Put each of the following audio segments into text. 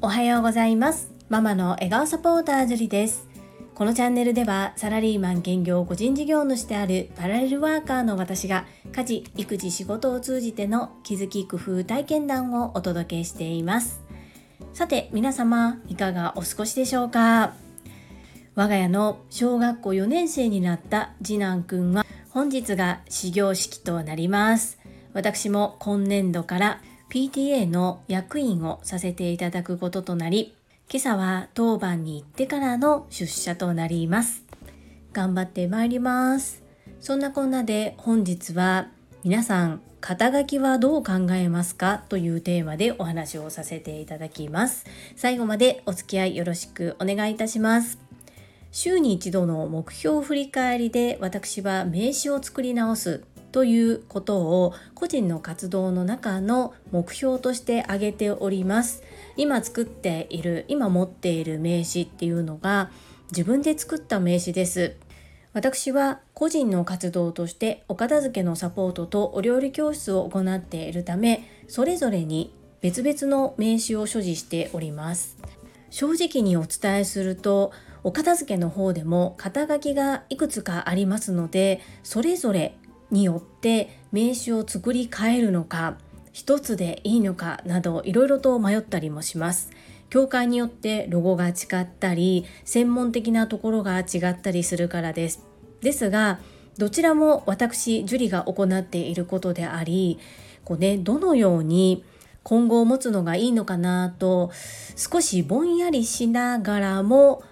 おはようございます。ママの笑顔サポータージュリです。このチャンネルではサラリーマン兼業個人事業主であるパラレルワーカーの私が家事育児仕事を通じての気づき工夫体験談をお届けしています。さて皆様いかがお過ごしでしょうか。我が家の小学校4年生になった次男くんは本日が始業式となります。私も今年度から PTA の役員をさせていただくこととなり、今朝は当番に行ってからの出社となります。頑張ってまいります。そんなこんなで本日は皆さん肩書きはどう考えますかというテーマでお話をさせていただきます。最後までお付き合いよろしくお願いいたします。週に一度の目標振り返りで私は名刺を作り直すということを個人の活動の中の目標として挙げております。今持っている名刺っていうのが自分で作った名刺です。私は個人の活動としてお片付けのサポートとお料理教室を行っているため、それぞれに別々の名刺を所持しております。正直にお伝えすると、お片付けの方でも肩書きがいくつかありますので、それぞれによって名刺を作り変えるのか一つでいいのかなどいろいろと迷ったりもします。協会によってロゴが違ったり専門的なところが違ったりするからです。ですがどちらも私ジュリが行っていることであり、どのように今後を持つのがいいのかなと少しぼんやりしながらも、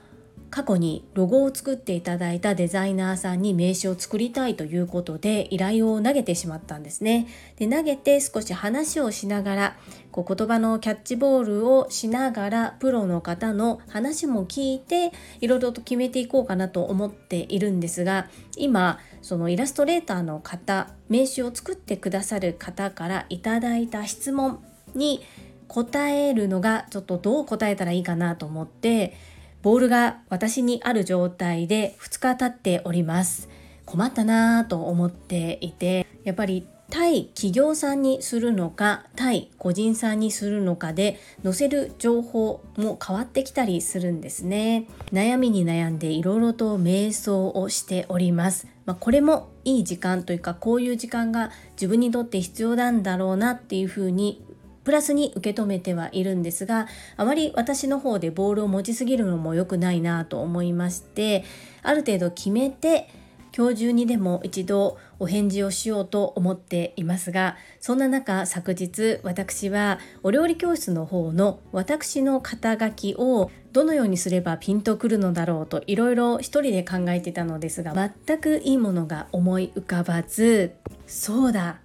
過去にロゴを作っていただいたデザイナーさんに名刺を作りたいということで依頼を投げてしまったんですね。で、投げて少し話をしながら、言葉のキャッチボールをしながらプロの方の話も聞いていろいろと決めていこうかなと思っているんですが、今そのイラストレーターの方、名刺を作ってくださる方からいただいた質問に答えるのがちょっとどう答えたらいいかなと思って、ボールが私にある状態で2日経っております。困ったなぁと思っていて、やっぱり対企業さんにするのか、対個人さんにするのかで載せる情報も変わってきたりするんですね。悩みに悩んでいろいろと瞑想をしております。これもいい時間というか、こういう時間が自分にとって必要なんだろうなっていうふうにプラスに受け止めてはいるんですが、あまり私の方でボールを持ちすぎるのも良くないなと思いまして、ある程度決めて今日中にでも一度お返事をしようと思っていますが、そんな中昨日私はお料理教室の方の私の肩書きをどのようにすればピンとくるのだろうといろいろ一人で考えてたのですが、全くいいものが思い浮かばず、そうだ、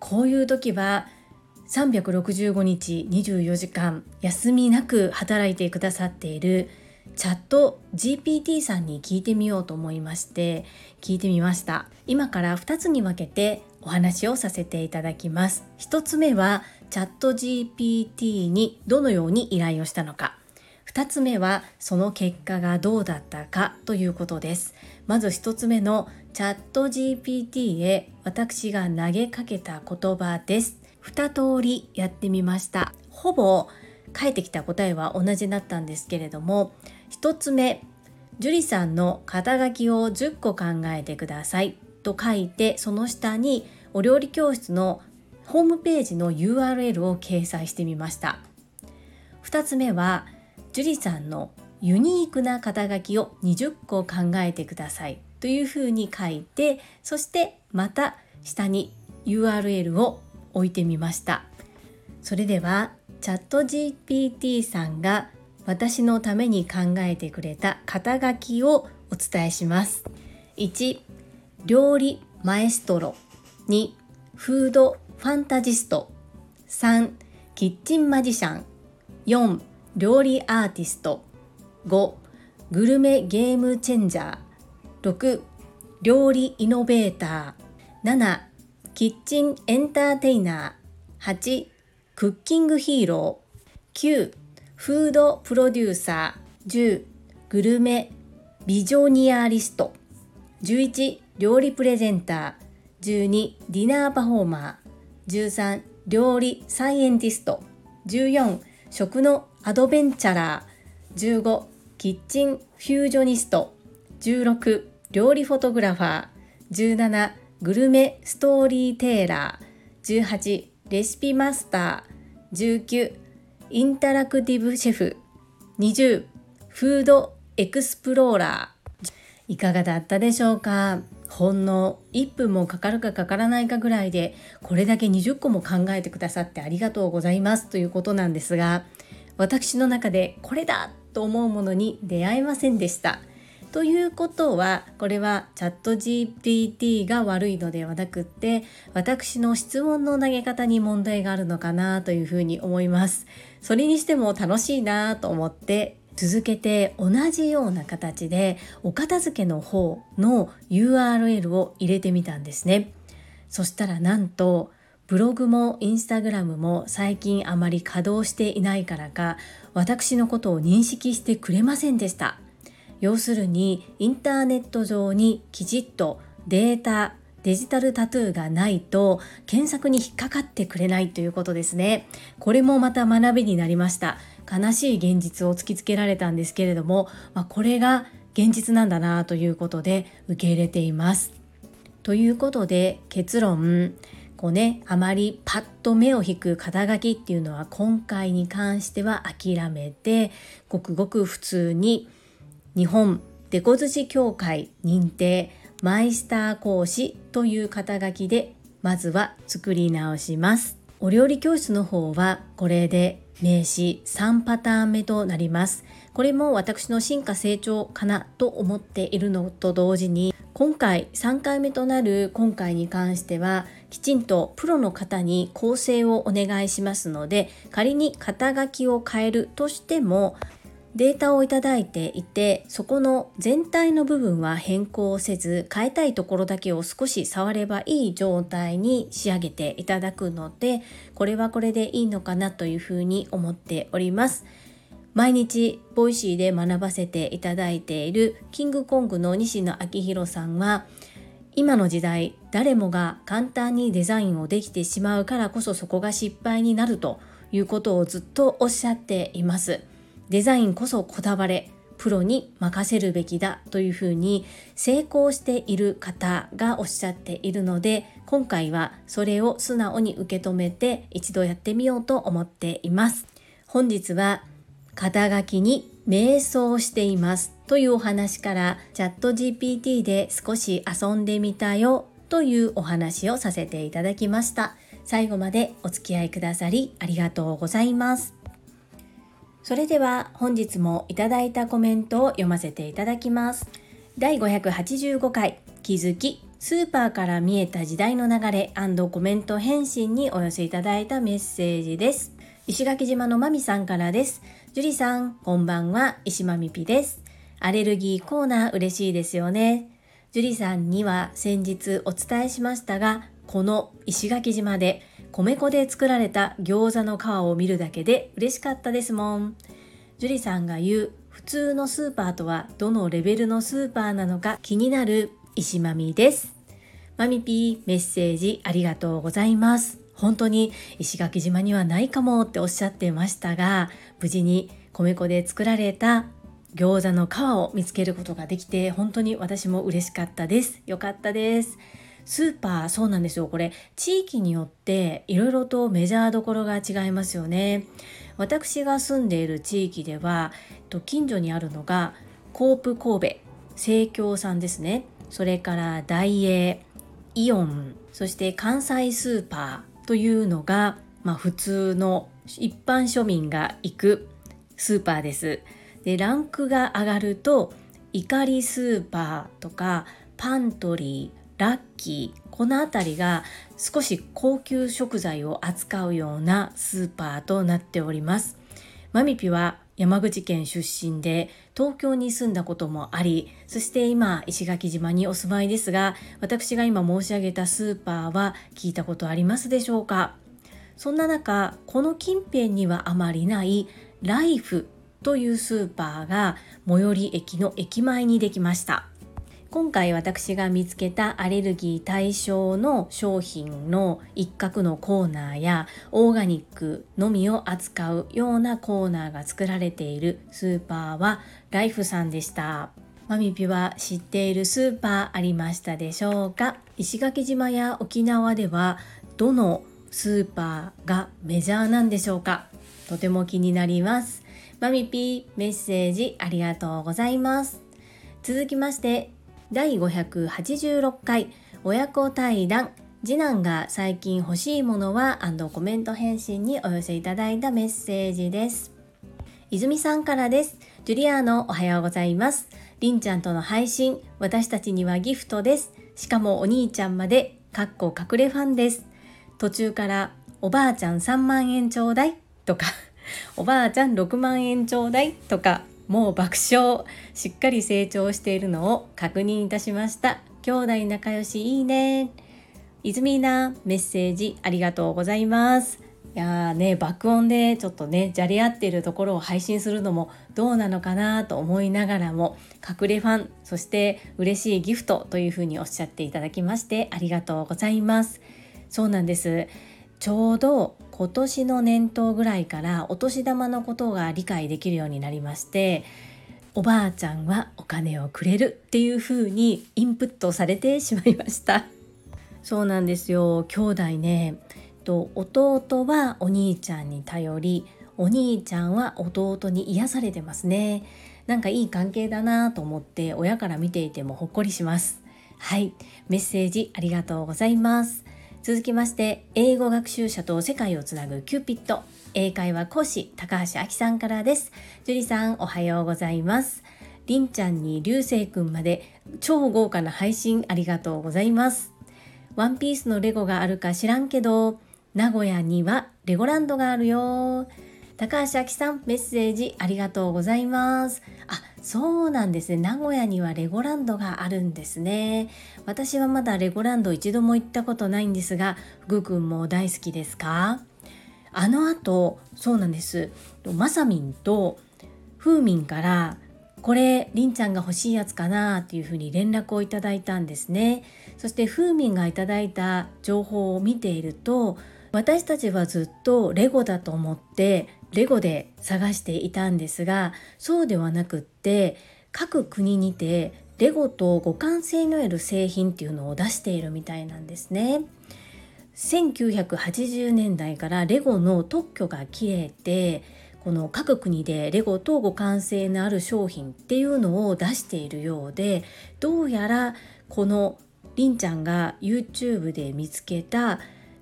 こういう時は365日24時間休みなく働いてくださっているチャット GPT さんに聞いてみようと思いまして、聞いてみました。今から2つに分けてお話をさせていただきます。1つ目はチャット GPT にどのように依頼をしたのか、2つ目はその結果がどうだったかということです。まず1つ目のチャット GPT へ私が投げかけた言葉です。2通りやってみました。ほぼ返ってきた答えは同じだったんですけれども、1つ目、ジュリさんの肩書きを10個考えてくださいと書いて、その下にお料理教室のホームページの URL を掲載してみました。2つ目はジュリさんのユニークな肩書きを20個考えてくださいというふうに書いて、そしてまた下に URL を置いてみました。それではチャット GPT さんが私のために考えてくれた肩書きをお伝えします。1、料理マエストロ。2、フードファンタジスト。3、キッチンマジシャン。4、料理アーティスト。5、グルメゲームチェンジャー。6、料理イノベーター。7、キッチンエンターテイナー。8、クッキングヒーロー。9、フードプロデューサー。10、グルメビジョニアリスト。11、料理プレゼンター。12、ディナーパフォーマー。13、料理サイエンティスト、14、食のアドベンチャラー、15、キッチンフュージョニスト、16、料理フォトグラファー、17、グルメストーリーテーラー、18、レシピマスター、19、インタラクティブシェフ、20、フードエクスプローラー。いかがだったでしょうか。ほんの1分もかかるかかからないかぐらいで、これだけ20個も考えてくださってありがとうございますということなんですが、私の中でこれだと思うものに出会えませんでした。ということは、これはチャット GPT が悪いのではなくって、私の質問の投げ方に問題があるのかなというふうに思います。それにしても楽しいなと思って、続けて同じような形でお片付けの方の URL を入れてみたんですね。そしたらなんと、ブログもインスタグラムも最近あまり稼働していないからか、私のことを認識してくれませんでした。要するにインターネット上にきちっとデータ、デジタルタトゥーがないと検索に引っかかってくれないということですね。これもまた学びになりました。悲しい現実を突きつけられたんですけれども、これが現実なんだなということで受け入れています。ということで結論、あまりパッと目を引く肩書きっていうのは今回に関しては諦めて、ごくごく普通に日本でこ寿司協会認定マイスター講師という肩書きでまずは作り直します。お料理教室の方はこれで名詞3パターン目となります。これも私の進化成長かなと思っているのと同時に、今回3回目となる今回に関してはきちんとプロの方に構成をお願いしますので、仮に肩書きを変えるとしてもデータをいただいていて、そこの全体の部分は変更せず、変えたいところだけを少し触ればいい状態に仕上げていただくので、これはこれでいいのかなというふうに思っております。毎日ボイシーで学ばせていただいているキングコングの西野昭弘さんは、今の時代誰もが簡単にデザインをできてしまうからこそ、そこが失敗になるということをずっとおっしゃっています。デザインこそこだわれ、プロに任せるべきだというふうに成功している方がおっしゃっているので、今回はそれを素直に受け止めて一度やってみようと思っています。本日は肩書きに迷走していますというお話から、チャット GPT で少し遊んでみたよというお話をさせていただきました。最後までお付き合いくださりありがとうございます。それでは本日もいただいたコメントを読ませていただきます。第585回気づき、スーパーから見えた時代の流れ&コメント返信にお寄せいただいたメッセージです。石垣島のまみさんからです。ジュリさんこんばんは、石まみぴです。アレルギーコーナー嬉しいですよね。ジュリさんには先日お伝えしましたが、この石垣島で米粉で作られた餃子の皮を見るだけで嬉しかったですもん。ジュリさんが言う普通のスーパーとはどのレベルのスーパーなのか気になる石まみです。まみぴー、メッセージありがとうございます。本当に石垣島にはないかもっておっしゃってましたが、無事に米粉で作られた餃子の皮を見つけることができて、本当に私も嬉しかったです。よかったです。スーパー、そうなんですよ。これ地域によっていろいろとメジャーどころが違いますよね。私が住んでいる地域では、近所にあるのがコープ神戸、生協さんですね。それからダイエー、イオン、そして関西スーパーというのが、普通の一般庶民が行くスーパーです。で、ランクが上がるとイカリスーパーとかパントリー、ラッキー、このあたりが少し高級食材を扱うようなスーパーとなっております。マミピは山口県出身で東京に住んだこともあり、そして今石垣島にお住まいですが、私が今申し上げたスーパーは聞いたことありますでしょうか。そんな中、この近辺にはあまりないライフというスーパーが最寄り駅の駅前にできました。今回私が見つけたアレルギー対象の商品の一角のコーナーやオーガニックのみを扱うようなコーナーが作られているスーパーはライフさんでした。マミピは知っているスーパーありましたでしょうか？石垣島や沖縄ではどのスーパーがメジャーなんでしょうか？とても気になります。マミピ、メッセージありがとうございます。続きまして第586回親子対談、次男が最近欲しいものは&コメント返信にお寄せいただいたメッセージです。泉さんからです。ジュリアーノ、おはようございます。りんちゃんとの配信、私たちにはギフトです。しかもお兄ちゃんまで、かっこ隠れファンです。途中からおばあちゃん3万円ちょうだいとかおばあちゃん6万円ちょうだいとか、もう爆笑。しっかり成長しているのを確認いたしました。兄弟仲良しいいね。イズミーナ、メッセージありがとうございます。いやーね、爆音でちょっとねじゃれ合ってるところを配信するのもどうなのかなと思いながらも、隠れファン、そして嬉しいギフトというふうにおっしゃっていただきましてありがとうございます。そうなんです。ちょうど今年の年頭ぐらいからお年玉のことが理解できるようになりまして、おばあちゃんはお金をくれるっていう風にインプットされてしまいました。そうなんですよ。兄弟ね、弟はお兄ちゃんに頼り、お兄ちゃんは弟に癒されてますね。なんかいい関係だなと思って親から見ていてもほっこりします。はい、メッセージありがとうございます。続きまして、英語学習者と世界をつなぐキューピッド、英会話講師高橋亜希さんからです。ジュリさん、おはようございます。りんちゃんにりゅうせいくんまで、超豪華な配信ありがとうございます。ワンピースのレゴがあるか知らんけど、名古屋にはレゴランドがあるよ。高橋亜希さん、メッセージありがとうございます。あ、そうなんですね。名古屋にはレゴランドがあるんですね。私はまだレゴランド一度も行ったことないんですが、福君も大好きですか？あの後、そうなんです、まさみんとふうみんから、これりんちゃんが欲しいやつかなっていうふうに連絡をいただいたんですね。そしてふうみんがいただいた情報を見ていると、私たちはずっとレゴだと思ってレゴで探していたんですが、そうではなくって、各国にてレゴと互換性のある製品っていうのを出しているみたいなんですね。1980年代からレゴの特許が切れて、この各国でレゴと互換性のある商品っていうのを出しているようで、どうやらこのりんちゃんが YouTube で見つけた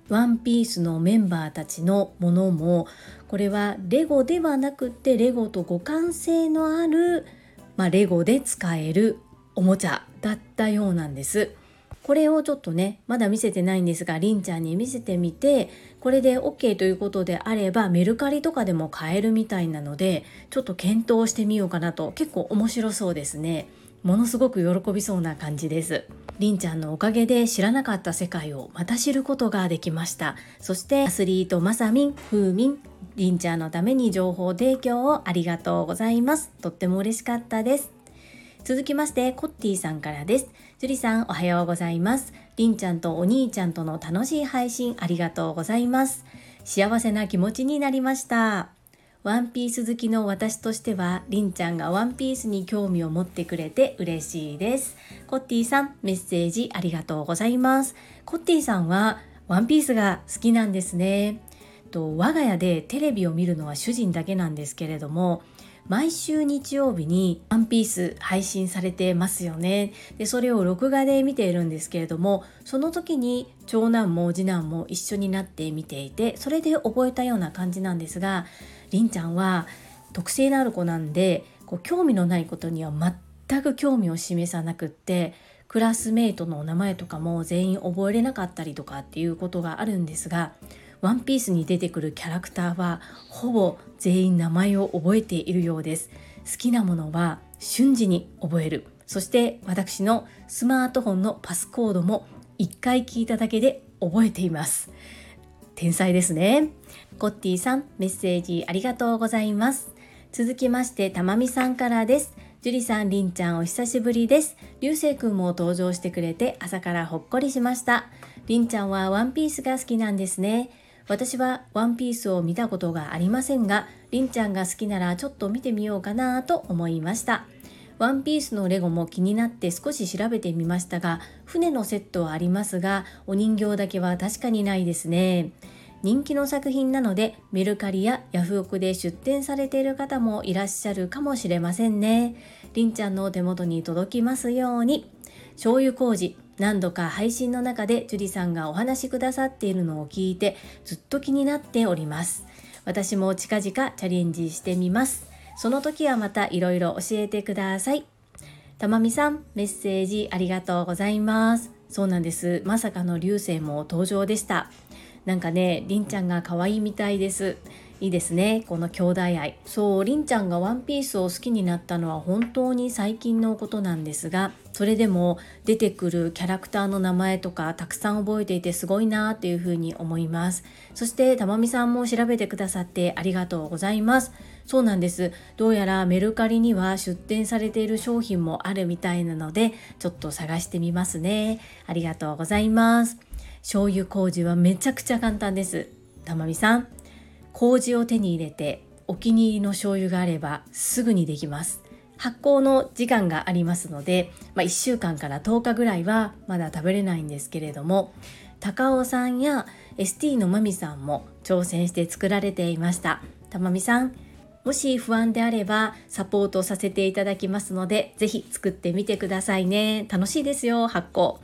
ワンピースのメンバーたちのものも、これはレゴではなくてレゴと互換性のある、レゴで使えるおもちゃだったようなんです。これをちょっとね、まだ見せてないんですが、りんちゃんに見せてみて、これで OK ということであればメルカリとかでも買えるみたいなので、ちょっと検討してみようかなと。結構面白そうですね。ものすごく喜びそうな感じです。りんちゃんのおかげで知らなかった世界をまた知ることができました。そしてアスリートまさみん、ふうみん、りんちゃんのために情報提供をありがとうございます。とっても嬉しかったです。続きまして、コッティさんからです。ジュリさん、おはようございます。りんちゃんとお兄ちゃんとの楽しい配信ありがとうございます。幸せな気持ちになりました。ワンピース好きの私としては、りんちゃんがワンピースに興味を持ってくれて嬉しいです。コッティさん、メッセージありがとうございます。コッティさんはワンピースが好きなんですね。我が家でテレビを見るのは主人だけなんですけれども、毎週日曜日にワンピース配信されてますよね。で、それを録画で見ているんですけれども、その時に長男も次男も一緒になって見ていて、それで覚えたような感じなんですが、りんちゃんは特性のある子なんで、興味のないことには全く興味を示さなくって、クラスメイトのお名前とかも全員覚えれなかったりとかっていうことがあるんですが、ワンピースに出てくるキャラクターはほぼ全員名前を覚えているようです。好きなものは瞬時に覚える。そして私のスマートフォンのパスコードも1回聞いただけで覚えています。天才ですね。コッティさん、メッセージありがとうございます。続きまして、たまみさんからです。ジュリさん、りんちゃん、お久しぶりです。流星くんも登場してくれて朝からほっこりしました。りんちゃんはワンピースが好きなんですね。私はワンピースを見たことがありませんが、りんちゃんが好きならちょっと見てみようかなと思いました。ワンピースのレゴも気になって少し調べてみましたが、船のセットはありますが、お人形だけは確かにないですね。人気の作品なので、メルカリやヤフオクで出展されている方もいらっしゃるかもしれませんね。りんちゃんの手元に届きますように。醤油麹、何度か配信の中でジュリさんがお話しくださっているのを聞いて、ずっと気になっております。私も近々チャレンジしてみます。その時はまたいろいろ教えてください。たまみさん、メッセージありがとうございます。そうなんです。まさかの流星も登場でした。なんかね、りんちゃんが可愛いみたいです。いいですね、この兄弟愛。そう、りんちゃんがワンピースを好きになったのは本当に最近のことなんですが、それでも出てくるキャラクターの名前とかたくさん覚えていてすごいなっていうふうに思います。そしてたまみさんも調べてくださってありがとうございます。そうなんです。どうやらメルカリには出展されている商品もあるみたいなので、ちょっと探してみますね。ありがとうございます。醤油麹はめちゃくちゃ簡単です。たまみさん、麹を手に入れてお気に入りの醤油があればすぐにできます。発酵の時間がありますので、1週間から10日ぐらいはまだ食べれないんですけれども、高尾さんや ST のまみさんも挑戦して作られていました。たまみさん、もし不安であればサポートさせていただきますので、ぜひ作ってみてくださいね。楽しいですよ、発酵。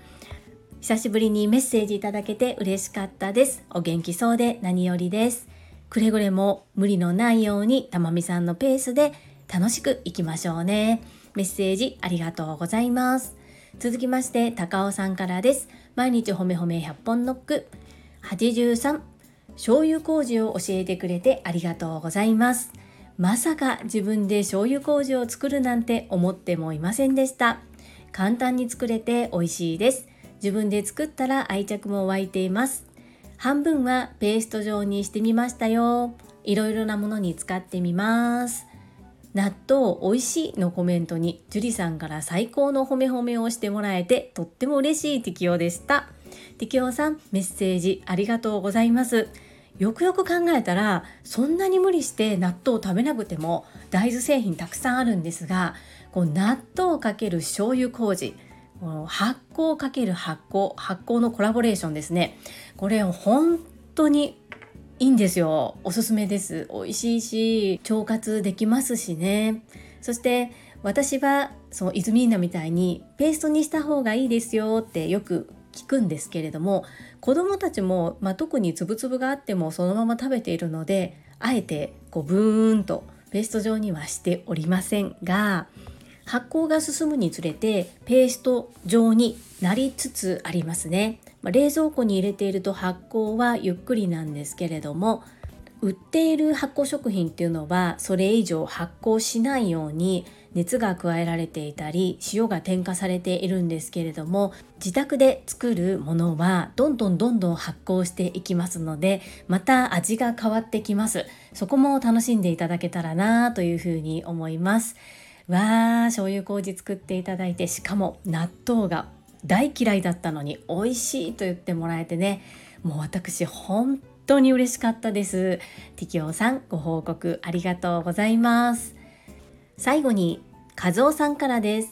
久しぶりにメッセージいただけて嬉しかったです。お元気そうで何よりです。くれぐれも無理のないようにたまみさんのペースで楽しくいきましょうね。メッセージありがとうございます。続きまして高尾さんからです。毎日ほめほめ100本ノック。83、醤油麹を教えてくれてありがとうございます。まさか自分で醤油麹を作るなんて思ってもいませんでした。簡単に作れて美味しいです。自分で作ったら愛着も湧いています。半分はペースト状にしてみましたよ。いろいろなものに使ってみます。納豆おいしいのコメントにジュリさんから最高の褒め褒めをしてもらえてとっても嬉しい適応でした。適応さん、メッセージありがとうございます。よくよく考えたら、そんなに無理して納豆を食べなくても大豆製品たくさんあるんですが、こう納豆×醤油麹、発酵×発酵、発酵のコラボレーションですね。これ本当にいいんですよ。おすすめです。美味しいし、腸活できますしね。そして私はそのイズミーナみたいにペーストにした方がいいですよってよく聞くんですけれども、子どもたちも、特につぶつぶがあってもそのまま食べているので、あえてこうブーンとペースト状にはしておりませんが、発酵が進むにつれてペースト状になりつつありますね。冷蔵庫に入れていると発酵はゆっくりなんですけれども、売っている発酵食品っていうのはそれ以上発酵しないように熱が加えられていたり塩が添加されているんですけれども、自宅で作るものはどんどん発酵していきますので、また味が変わってきます。そこも楽しんでいただけたらなというふうに思います。わー、醤油麹作っていただいて、しかも納豆が大嫌いだったのに美味しいと言ってもらえてね、もう私本当に嬉しかったです。ティキオさん、ご報告ありがとうございます。最後にカズオさんからです。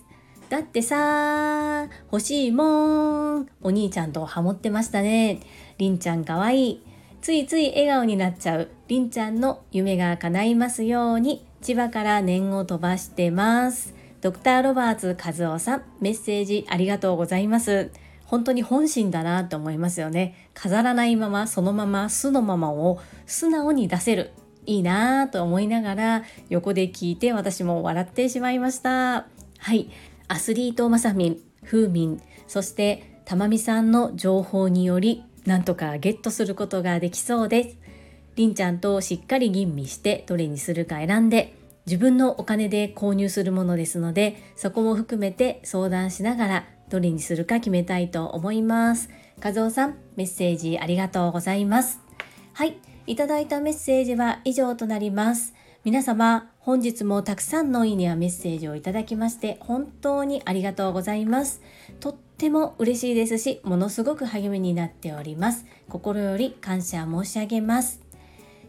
だってさ、欲しいもん。お兄ちゃんとハモってましたね。りんちゃんかわいい。ついつい笑顔になっちゃう。りんちゃんの夢が叶いますように。千葉から念を飛ばしてます。ドクターロバーツカズオさん、メッセージありがとうございます。本当に本心だなと思いますよね。飾らないままそのまま素のままを素直に出せる、いいなと思いながら横で聞いて私も笑ってしまいました。はい、アスリートまさみん、ふうみん、そしてたまみさんの情報によりなんとかゲットすることができそうです。りんちゃんとしっかり吟味してどれにするか選んで、自分のお金で購入するものですので、そこも含めて相談しながらどれにするか決めたいと思います。カズオさん、メッセージありがとうございます。はい、いただいたメッセージは以上となります。皆様、本日もたくさんのいいねやメッセージをいただきまして本当にありがとうございます。とっても嬉しいですし、ものすごく励みになっております。心より感謝申し上げます。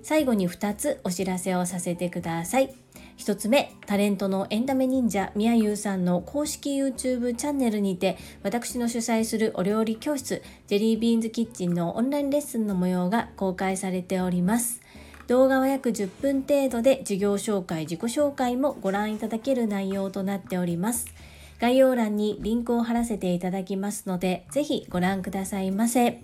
最後に2つお知らせをさせてください。1つ目、タレントのエンタメ忍者みやゆうさんの公式 YouTube チャンネルにて、私の主催するお料理教室ジェリービーンズキッチンのオンラインレッスンの模様が公開されております。動画は約10分程度で、授業紹介、自己紹介もご覧いただける内容となっております。概要欄にリンクを貼らせていただきますので、ぜひご覧くださいませ。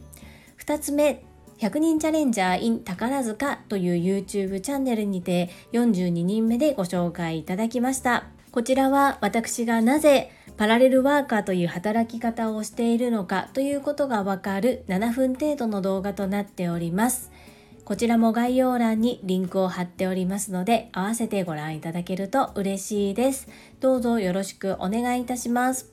2つ目、100人チャレンジャー in 宝塚という YouTube チャンネルにて42人目でご紹介いただきました。こちらは私がなぜパラレルワーカーという働き方をしているのかということがわかる7分程度の動画となっております。こちらも概要欄にリンクを貼っておりますので、合わせてご覧いただけると嬉しいです。どうぞよろしくお願いいたします。